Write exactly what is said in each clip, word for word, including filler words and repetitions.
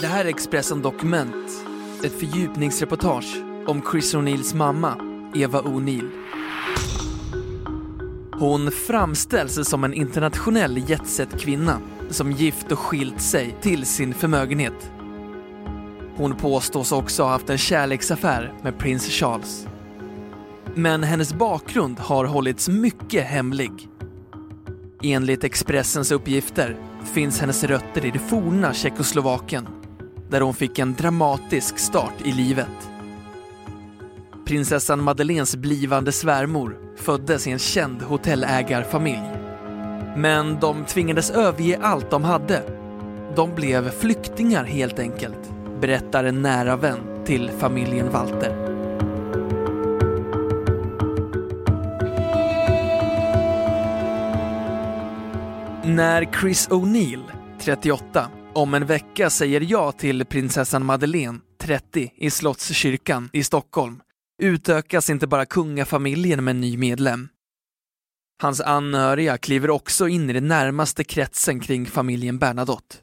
Det här är Expressen Dokument, ett fördjupningsreportage om Chris O'Neills mamma, Eva O'Neill. Hon framställs som en internationell jetset-kvinna som gift och skilt sig till sin förmögenhet. Hon påstås också ha haft en kärleksaffär med prins Charles. Men hennes bakgrund har hållits mycket hemlig. Enligt Expressens uppgifter finns hennes rötter i det forna Tjeckoslovakien, där hon fick en dramatisk start i livet. Prinsessan Madeleines blivande svärmor föddes i en känd hotellägarfamilj. Men de tvingades överge allt de hade. De blev flyktingar helt enkelt, berättar en nära vän till familjen Walter. När Chris O'Neill, trettioåtta, om en vecka säger ja till prinsessan Madeleine, trettio, i Slottskyrkan i Stockholm, utökas inte bara kungafamiljen med en ny medlem. Hans anhöriga kliver också in i den närmaste kretsen kring familjen Bernadotte.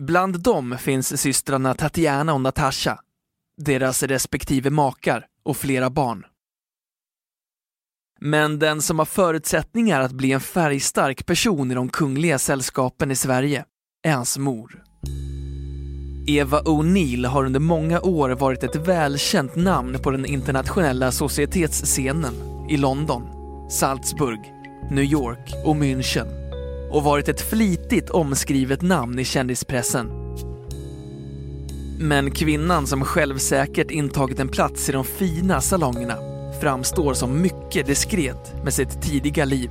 Bland dem finns systrarna Tatiana och Natasha, deras respektive makar och flera barn. Men den som har förutsättningar att bli en färgstark person i de kungliga sällskapen i Sverige är hans mor. Eva O'Neill har under många år varit ett välkänt namn på den internationella societetsscenen i London, Salzburg, New York och München, och varit ett flitigt omskrivet namn i kändispressen. Men kvinnan som självsäkert intagit en plats i de fina salongerna framstår som mycket diskret med sitt tidiga liv.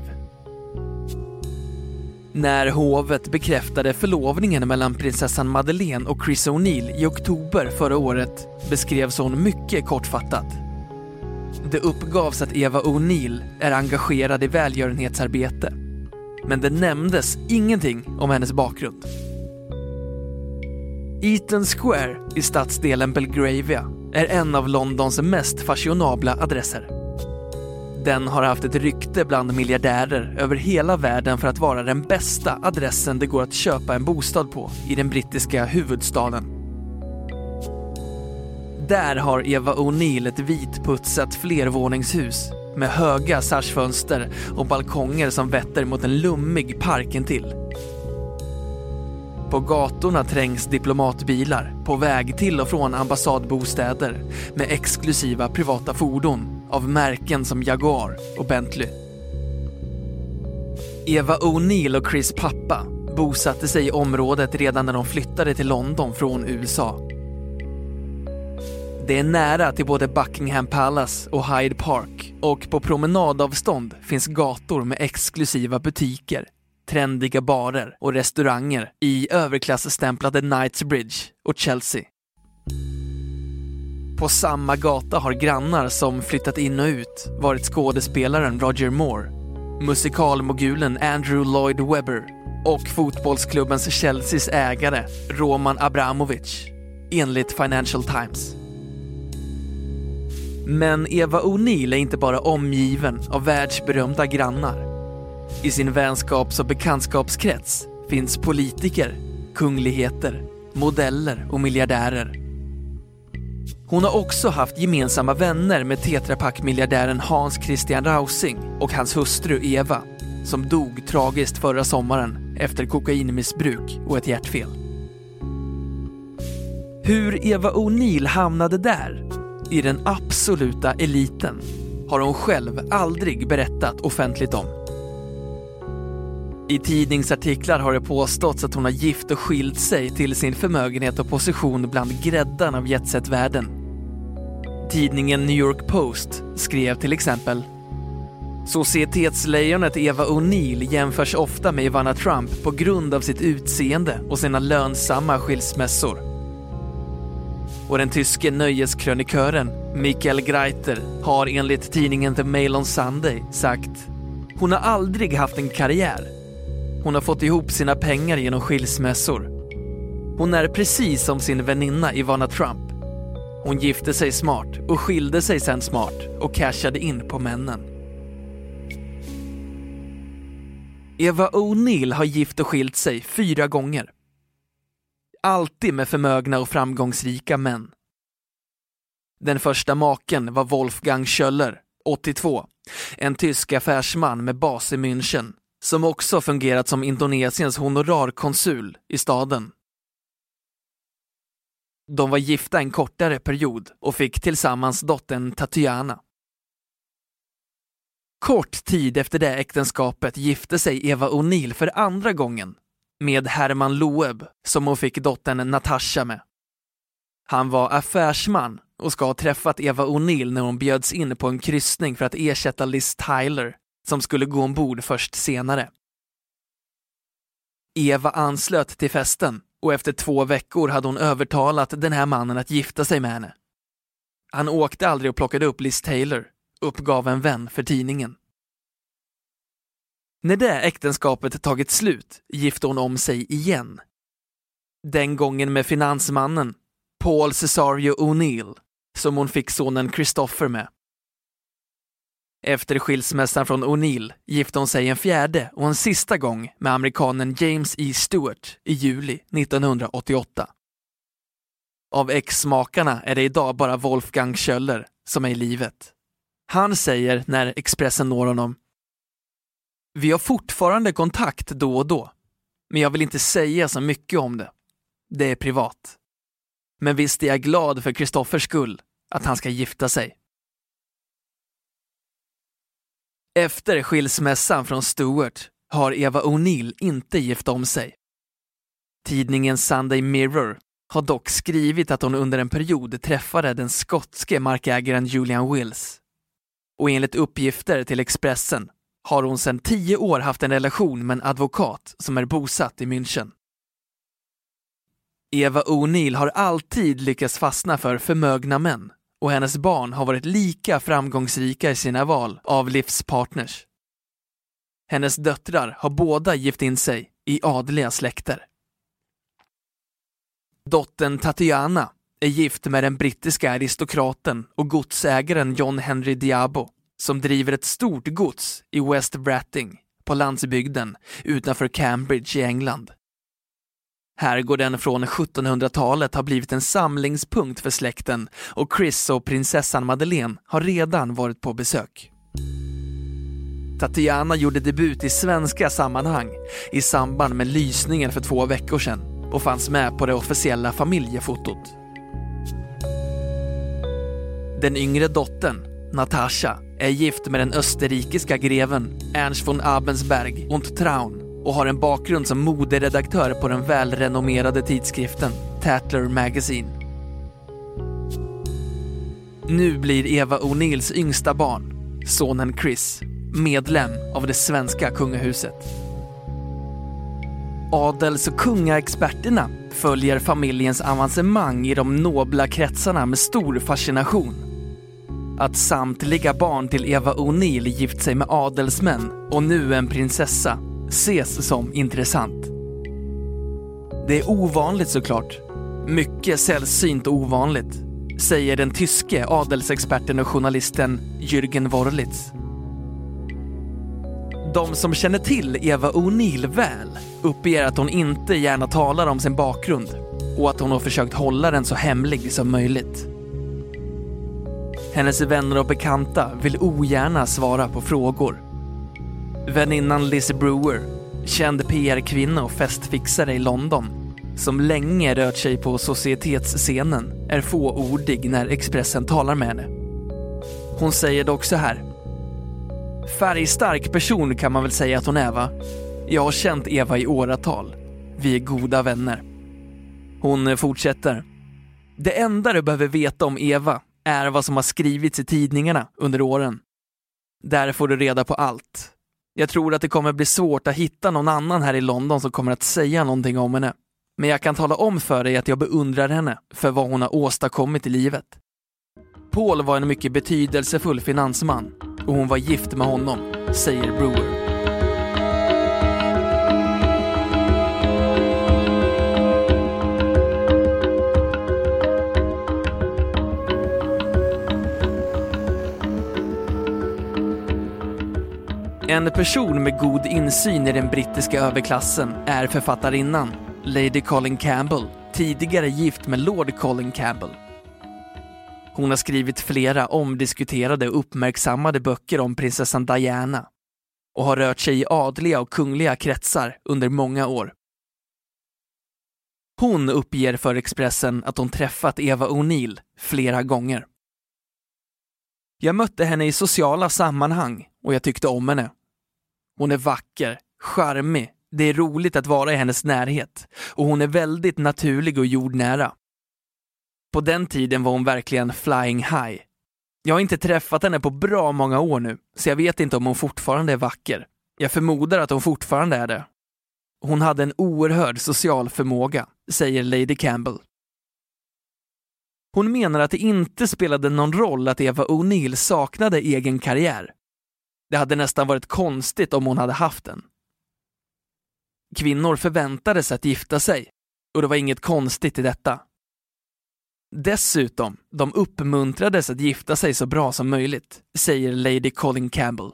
När hovet bekräftade förlovningen mellan prinsessan Madeleine och Chris O'Neill i oktober förra året beskrevs hon mycket kortfattat. Det uppgavs att Eva O'Neill är engagerad i välgörenhetsarbete, men det nämndes ingenting om hennes bakgrund. Eaton Square i stadsdelen Belgravia är en av Londons mest fashionabla adresser. Den har haft ett rykte bland miljardärer över hela världen för att vara den bästa adressen det går att köpa en bostad på i den brittiska huvudstaden. Där har Eva O'Neill ett vitputsat flervåningshus med höga sargfönster och balkonger som vetter mot en lummig parken till. På gatorna trängs diplomatbilar på väg till och från ambassadbostäder med exklusiva privata fordon av märken som Jaguar och Bentley. Eva O'Neill och Chris pappa bosatte sig i området redan när de flyttade till London från U S A. Det är nära till både Buckingham Palace och Hyde Park, och på promenadavstånd finns gator med exklusiva butiker, trendiga barer och restauranger i överklassstämplade Knightsbridge och Chelsea. På samma gata har grannar som flyttat in och ut varit skådespelaren Roger Moore, musikalmogulen Andrew Lloyd Webber och fotbollsklubbens Chelseas ägare Roman Abramovich, enligt Financial Times. Men Eva O'Neill är inte bara omgiven av världsberömda grannar. I sin vänskaps- och bekantskapskrets finns politiker, kungligheter, modeller och miljardärer. Hon har också haft gemensamma vänner med tetrapack-miljardären Hans Christian Rausing och hans hustru Eva, som dog tragiskt förra sommaren efter kokainmissbruk och ett hjärtfel. Hur Eva O'Neill hamnade där, i den absoluta eliten, har hon själv aldrig berättat offentligt om. I tidningsartiklar har det påståtts att hon har gift och skilt sig till sin förmögenhet och position bland gräddan av jetset-världen. Tidningen New York Post skrev till exempel: Societetslejonet Eva O'Neill jämförs ofta med Ivana Trump på grund av sitt utseende och sina lönsamma skilsmässor. Och den tyske nöjeskrönikören Michael Greiter har enligt tidningen The Mail on Sunday sagt: hon har aldrig haft en karriär. Hon har fått ihop sina pengar genom skilsmässor. Hon är precis som sin väninna Ivana Trump. Hon gifte sig smart och skilde sig sen smart och cashade in på männen. Eva O'Neill har gift och skilt sig fyra gånger. Alltid med förmögna och framgångsrika män. Den första maken var Wolfgang Schöller, åttiotvå, en tysk affärsman med bas i München, som också fungerat som Indonesiens honorarkonsul i staden. De var gifta en kortare period och fick tillsammans dottern Tatiana. Kort tid efter det äktenskapet gifte sig Eva O'Neill för andra gången med Herman Loeb, som hon fick dottern Natasha med. Han var affärsman och ska ha träffat Eva O'Neill när hon bjöds in på en kryssning för att ersätta Liz Tyler, som skulle gå ombord först senare. Eva anslöt till festen och efter två veckor hade hon övertalat den här mannen att gifta sig med henne. Han åkte aldrig och plockade upp Liz Taylor, uppgav en vän för tidningen. När det äktenskapet tagit slut gifte hon om sig igen. Den gången med finansmannen Paul Cesario O'Neill, som hon fick sonen Christopher med. Efter skilsmässan från O'Neill gifte hon sig en fjärde och en sista gång med amerikanen James E. Stewart i juli nittonhundraåttioåtta. Av ex-makarna är det idag bara Wolfgang Schöller som är i livet. Han säger när Expressen når honom: vi har fortfarande kontakt då och då, men jag vill inte säga så mycket om det. Det är privat. Men visst är jag glad för Christoffers skull att han ska gifta sig. Efter skilsmässan från Stewart har Eva O'Neill inte gift om sig. Tidningen Sunday Mirror har dock skrivit att hon under en period träffade den skotske markägaren Julian Wills. Och enligt uppgifter till Expressen har hon sedan tio år haft en relation med en advokat som är bosatt i München. Eva O'Neill har alltid lyckats fastna för förmögna män, och hennes barn har varit lika framgångsrika i sina val av livspartners. Hennes döttrar har båda gift in sig i adliga släkter. Dottern Tatiana är gift med den brittiska aristokraten och godsägaren John Henry Diabo, som driver ett stort gods i West Bratting på landsbygden utanför Cambridge i England. Herrgården från sjuttonhundratalet har blivit en samlingspunkt för släkten, och Chris och prinsessan Madeleine har redan varit på besök. Tatiana gjorde debut i svenska sammanhang i samband med lysningen för två veckor sedan och fanns med på det officiella familjefotot. Den yngre dottern, Natasha, är gift med den österrikiska greven Ernst von Abensberg und Traun och har en bakgrund som moderedaktör på den välrenommerade tidskriften Tatler Magazine. Nu blir Eva O'Neills yngsta barn, sonen Chris, medlem av det svenska kungahuset. Adels- och kungaexperterna följer familjens avancemang i de nobla kretsarna med stor fascination. Att samtliga barn till Eva O'Neill gift sig med adelsmän och nu en prinsessa ses som intressant. Det är ovanligt såklart. Mycket sällsynt ovanligt, säger den tyske adelsexperten och journalisten Jürgen Worlitz. De som känner till Eva O'Neill väl uppger att hon inte gärna talar om sin bakgrund och att hon har försökt hålla den så hemlig som möjligt. Hennes vänner och bekanta vill ogärna svara på frågor. Väninnan Liz Brewer, känd P R-kvinna och festfixare i London, som länge rört sig på societetsscenen, är fåordig när Expressen talar med henne. Hon säger dock så här: färgstark person kan man väl säga att hon är, va? Jag har känt Eva i åratal. Vi är goda vänner. Hon fortsätter: det enda du behöver veta om Eva är vad som har skrivits i tidningarna under åren. Där får du reda på allt. Jag tror att det kommer bli svårt att hitta någon annan här i London som kommer att säga någonting om henne. Men jag kan tala om för dig att jag beundrar henne för vad hon har åstadkommit i livet. Paul var en mycket betydelsefull finansman och hon var gift med honom, säger Brewer. En person med god insyn i den brittiska överklassen är författarinnan, Lady Colin Campbell, tidigare gift med Lord Colin Campbell. Hon har skrivit flera omdiskuterade och uppmärksammade böcker om prinsessan Diana och har rört sig i adliga och kungliga kretsar under många år. Hon uppger för Expressen att hon träffat Eva O'Neill flera gånger. Jag mötte henne i sociala sammanhang och jag tyckte om henne. Hon är vacker, charmig, det är roligt att vara i hennes närhet och hon är väldigt naturlig och jordnära. På den tiden var hon verkligen flying high. Jag har inte träffat henne på bra många år nu, så jag vet inte om hon fortfarande är vacker. Jag förmodar att hon fortfarande är det. Hon hade en oerhörd social förmåga, säger Lady Campbell. Hon menar att det inte spelade någon roll att Eva O'Neill saknade egen karriär. Det hade nästan varit konstigt om hon hade haft en. Kvinnor förväntades att gifta sig, och det var inget konstigt i detta. Dessutom, de uppmuntrades att gifta sig så bra som möjligt, säger Lady Colin Campbell.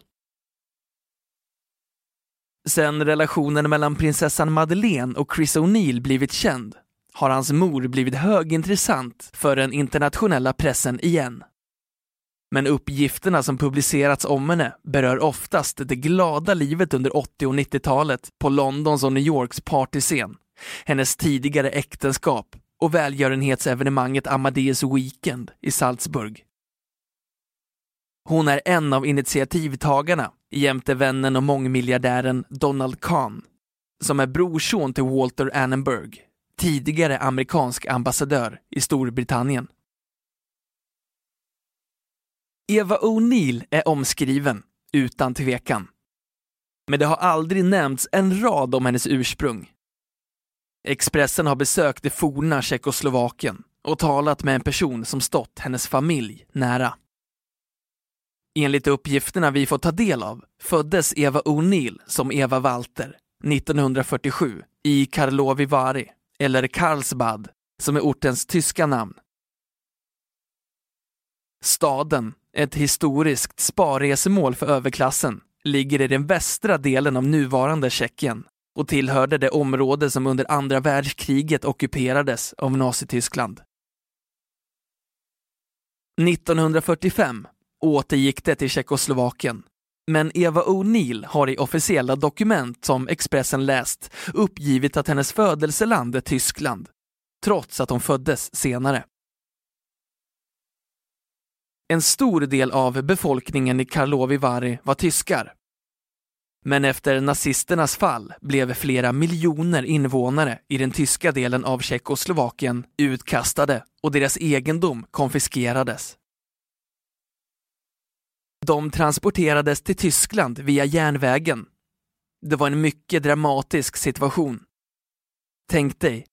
Sen relationen mellan prinsessan Madeleine och Chris O'Neill blivit känd har hans mor blivit högintressant för den internationella pressen igen. Men uppgifterna som publicerats om henne berör oftast det glada livet under åttio- och nittiotalet på Londons och New Yorks partyscen, hennes tidigare äktenskap och välgörenhetsevenemanget Amadeus Weekend i Salzburg. Hon är en av initiativtagarna jämte vännen och mångmiljardären Donald Kahn, som är brorson till Walter Annenberg, tidigare amerikansk ambassadör i Storbritannien. Eva O'Neill är omskriven, utan tvekan. Men det har aldrig nämnts en rad om hennes ursprung. Expressen har besökt det forna Tjeckoslovakien och talat med en person som stått hennes familj nära. Enligt uppgifterna vi får ta del av föddes Eva O'Neill som Eva Walter nittonhundrafyrtiosju i Karlovy Vary, eller Karlsbad som är ortens tyska namn. Staden, ett historiskt sparresemål för överklassen, ligger i den västra delen av nuvarande Tjeckien och tillhörde det område som under andra världskriget ockuperades av Nazityskland. nittonhundrafyrtiofem återgick det till Tjeckoslovakien, men Eva O'Neill har i officiella dokument som Expressen läst uppgivit att hennes födelseland är Tyskland, trots att hon föddes senare. En stor del av befolkningen i Karlovy Vary var tyskar. Men efter nazisternas fall blev flera miljoner invånare i den tyska delen av Tjeckoslovakien utkastade och deras egendom konfiskerades. De transporterades till Tyskland via järnvägen. Det var en mycket dramatisk situation. Tänk dig,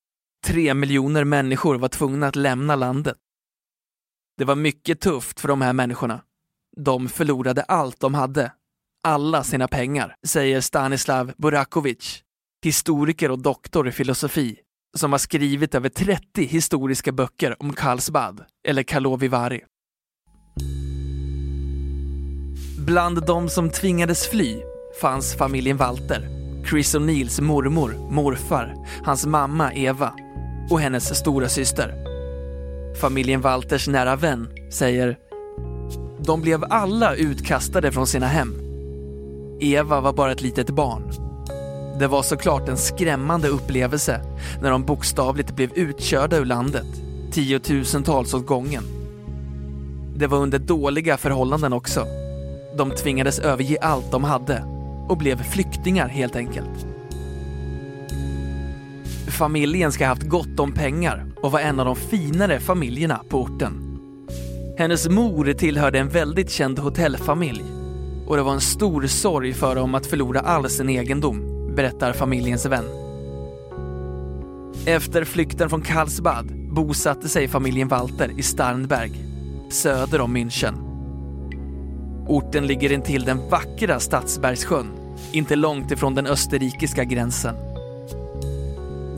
tre miljoner människor var tvungna att lämna landet. Det var mycket tufft för de här människorna. De förlorade allt de hade. Alla sina pengar, säger Stanislav Burakovic, historiker och doktor i filosofi, som har skrivit över trettio historiska böcker om Karlsbad, eller Karlovy Vary. Bland de som tvingades fly fanns familjen Walter, Chris O'Neills mormor, morfar, hans mamma Eva och hennes stora syster. Familjen Walters nära vän säger: de blev alla utkastade från sina hem. Eva var bara ett litet barn. Det var såklart en skrämmande upplevelse när de bokstavligt blev utkörda ur landet, tiotusentals åt gången. Det var under dåliga förhållanden också. De tvingades överge allt de hade och blev flyktingar helt enkelt. Familjen ska ha haft gott om pengar och var en av de finare familjerna på orten. Hennes mor tillhörde en väldigt känd hotellfamilj och det var en stor sorg för dem att förlora all sin egendom, berättar familjens vän. Efter flykten från Karlsbad bosatte sig familjen Walter i Starnberg, söder om München. Orten ligger intill den vackra Stadsbergssjön, inte långt ifrån den österrikiska gränsen.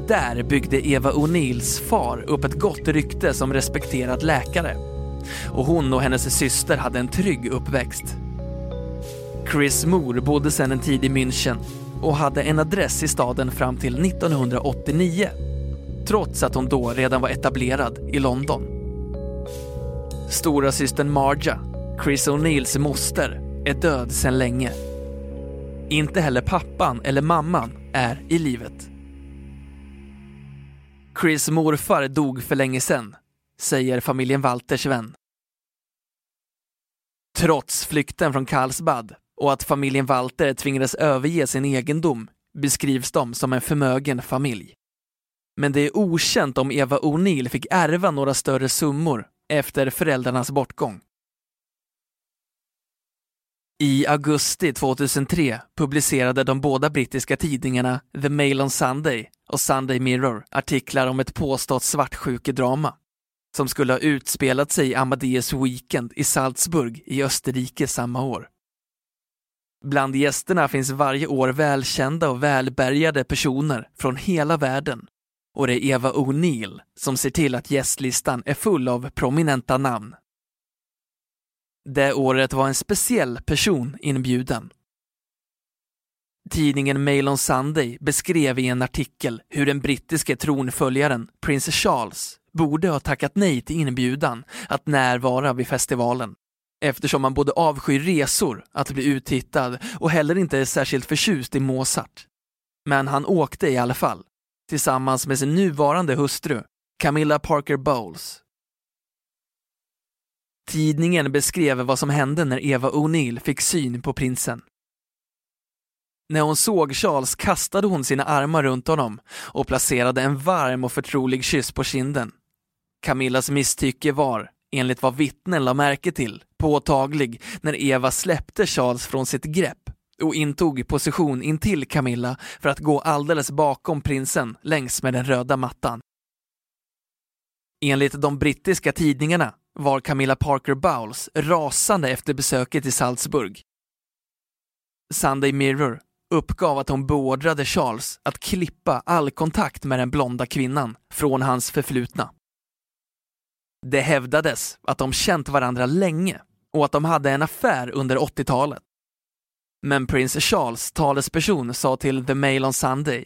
Där byggde Eva O'Neills far upp ett gott rykte som respekterad läkare, och hon och hennes syster hade en trygg uppväxt. Chris mor bodde sedan en tid i München och hade en adress i staden fram till nittonhundraåttionio, trots att hon då redan var etablerad i London. Stora systern Marja, Chris O'Neills moster, är död sedan länge. Inte heller pappan eller mamman är i livet. Chris morfar dog för länge sedan, säger familjen Walters vän. Trots flykten från Karlsbad och att familjen Walter tvingades överge sin egendom beskrivs de som en förmögen familj. Men det är okänt om Eva O'Neill fick ärva några större summor efter föräldrarnas bortgång. I augusti tjugohundratre publicerade de båda brittiska tidningarna The Mail on Sunday och Sunday Mirror artiklar om ett påstått svartsjukedrama som skulle ha utspelat sig i Amadeus Weekend i Salzburg i Österrike samma år. Bland gästerna finns varje år välkända och välbärgade personer från hela världen, och det är Eva O'Neill som ser till att gästlistan är full av prominenta namn. Det året var en speciell person inbjuden. Tidningen Mail on Sunday beskrev i en artikel hur den brittiske tronföljaren prins Charles borde ha tackat nej till inbjudan att närvara vid festivalen, eftersom han både avskyr resor, att bli uttittad och heller inte är särskilt förtjust i Mozart. Men han åkte i alla fall, tillsammans med sin nuvarande hustru, Camilla Parker Bowles. Tidningen beskrev vad som hände när Eva O'Neill fick syn på prinsen. När hon såg Charles kastade hon sina armar runt honom och placerade en varm och förtrolig kyss på kinden. Camillas misstycke var, enligt vad vittnen la märke till, påtaglig när Eva släppte Charles från sitt grepp och intog position intill Camilla för att gå alldeles bakom prinsen längs med den röda mattan. Enligt de brittiska tidningarna var Camilla Parker Bowles rasande efter besöket i Salzburg. Sunday Mirror uppgav att hon beordrade Charles att klippa all kontakt med den blonda kvinnan från hans förflutna. Det hävdades att de känt varandra länge och att de hade en affär under åttiotalet. Men prins Charles talesperson sa till The Mail on Sunday: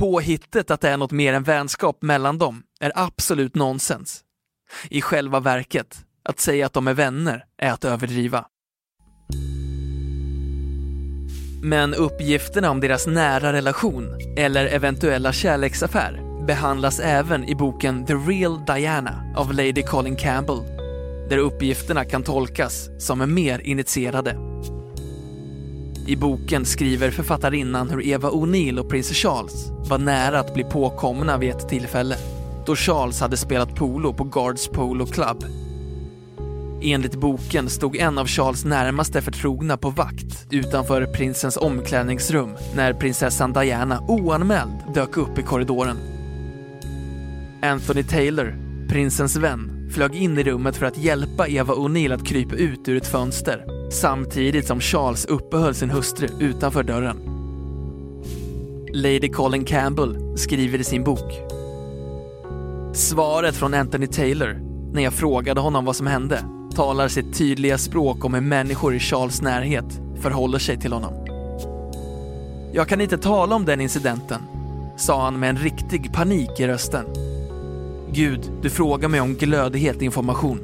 påhittet att det är något mer än vänskap mellan dem är absolut nonsens. I själva verket, att säga att de är vänner är att överdriva. Men uppgifterna om deras nära relation eller eventuella kärleksaffär behandlas även i boken The Real Diana av Lady Colin Campbell, där uppgifterna kan tolkas som är mer initierade. I boken skriver författarinnan hur Eva O'Neill och prins Charles var nära att bli påkomna vid ett tillfälle, då Charles hade spelat polo på Guards Polo Club. Enligt boken stod en av Charles närmaste förtrogna på vakt utanför prinsens omklädningsrum när prinsessan Diana oanmäld dök upp i korridoren. Anthony Taylor, prinsens vän, flög in i rummet för att hjälpa Eva O'Neill att krypa ut ur ett fönster, samtidigt som Charles uppehöll sin hustru utanför dörren. Lady Colin Campbell skriver i sin bok: svaret från Anthony Taylor, när jag frågade honom vad som hände, talar sitt tydliga språk om hur människor i Charles närhet förhåller sig till honom. Jag kan inte tala om den incidenten, sa han med en riktig panik i rösten. Gud, du frågar mig om glödhet information.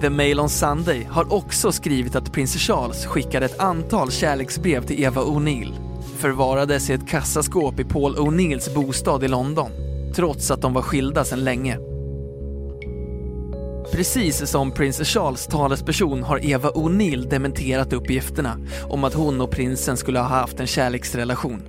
The Mail on Sunday har också skrivit att prins Charles skickade ett antal kärleksbrev till Eva O'Neill, förvarades i ett kassaskåp i Paul O'Neills bostad i London, trots att de var skilda sedan länge. Precis som prins Charles talesperson har Eva O'Neill dementerat uppgifterna om att hon och prinsen skulle ha haft en kärleksrelation.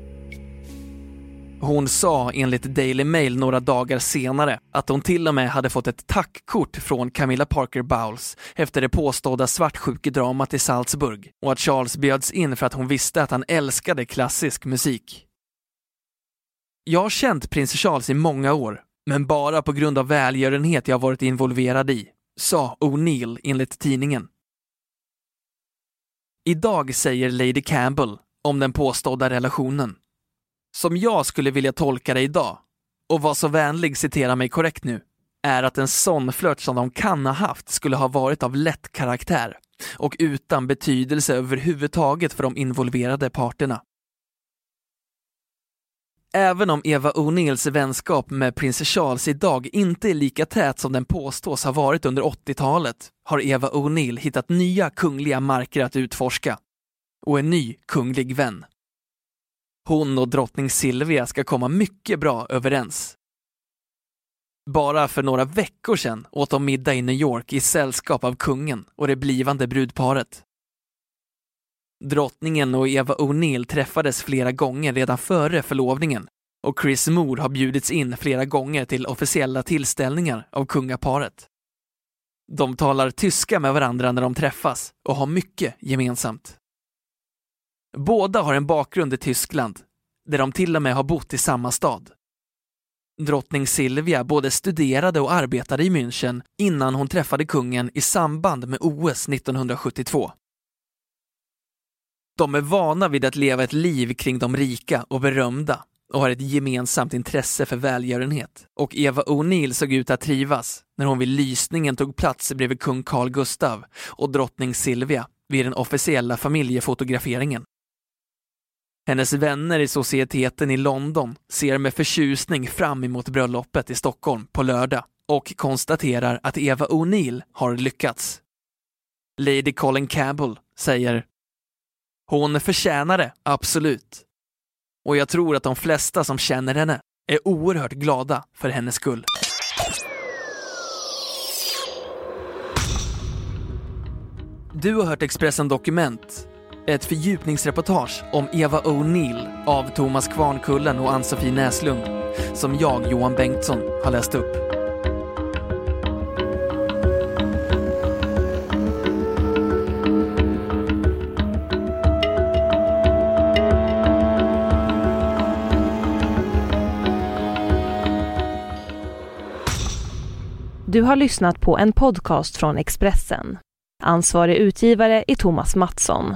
Hon sa enligt Daily Mail några dagar senare att hon till och med hade fått ett tackkort från Camilla Parker Bowles efter det påstådda svartsjukedramat i Salzburg och att Charles bjöds in för att hon visste att han älskade klassisk musik. Jag har känt prins Charles i många år, men bara på grund av välgörenhet jag varit involverad i, sa O'Neill enligt tidningen. Idag säger Lady Campbell om den påstådda relationen. Som jag skulle vilja tolka det idag, och var så vänlig citera mig korrekt nu, är att en sån flört som de kan ha haft skulle ha varit av lätt karaktär och utan betydelse överhuvudtaget för de involverade parterna. Även om Eva O'Neills vänskap med prins Charles idag inte är lika tät som den påstås ha varit under åttiotalet, har Eva O'Neill hittat nya kungliga marker att utforska och en ny kunglig vän. Hon och drottning Silvia ska komma mycket bra överens. Bara för några veckor sedan åt de middag i New York i sällskap av kungen och det blivande brudparet. Drottningen och Eva O'Neill träffades flera gånger redan före förlovningen och Chris Moore har bjudits in flera gånger till officiella tillställningar av kungaparet. De talar tyska med varandra när de träffas och har mycket gemensamt. Båda har en bakgrund i Tyskland, där de till och med har bott i samma stad. Drottning Silvia både studerade och arbetade i München innan hon träffade kungen i samband med O S nittonhundrasjuttiotvå. De är vana vid att leva ett liv kring de rika och berömda och har ett gemensamt intresse för välgörenhet. Och Eva O'Neill såg ut att trivas när hon vid lysningen tog plats bredvid kung Carl Gustav och drottning Silvia vid den officiella familjefotograferingen. Hennes vänner i societeten i London ser med förtjusning fram emot bröllopet i Stockholm på lördag och konstaterar att Eva O'Neill har lyckats. Lady Colin Campbell säger: hon förtjänar det, absolut. Och jag tror att de flesta som känner henne är oerhört glada för hennes skull. Du har hört Expressen Dokument. Ett fördjupningsreportage om Eva O'Neill av Thomas Kvarnkullen och Ann-Sofie Näslund som jag, Johan Bengtsson, har läst upp. Du har lyssnat på en podcast från Expressen. Ansvarig utgivare är Thomas Mattsson.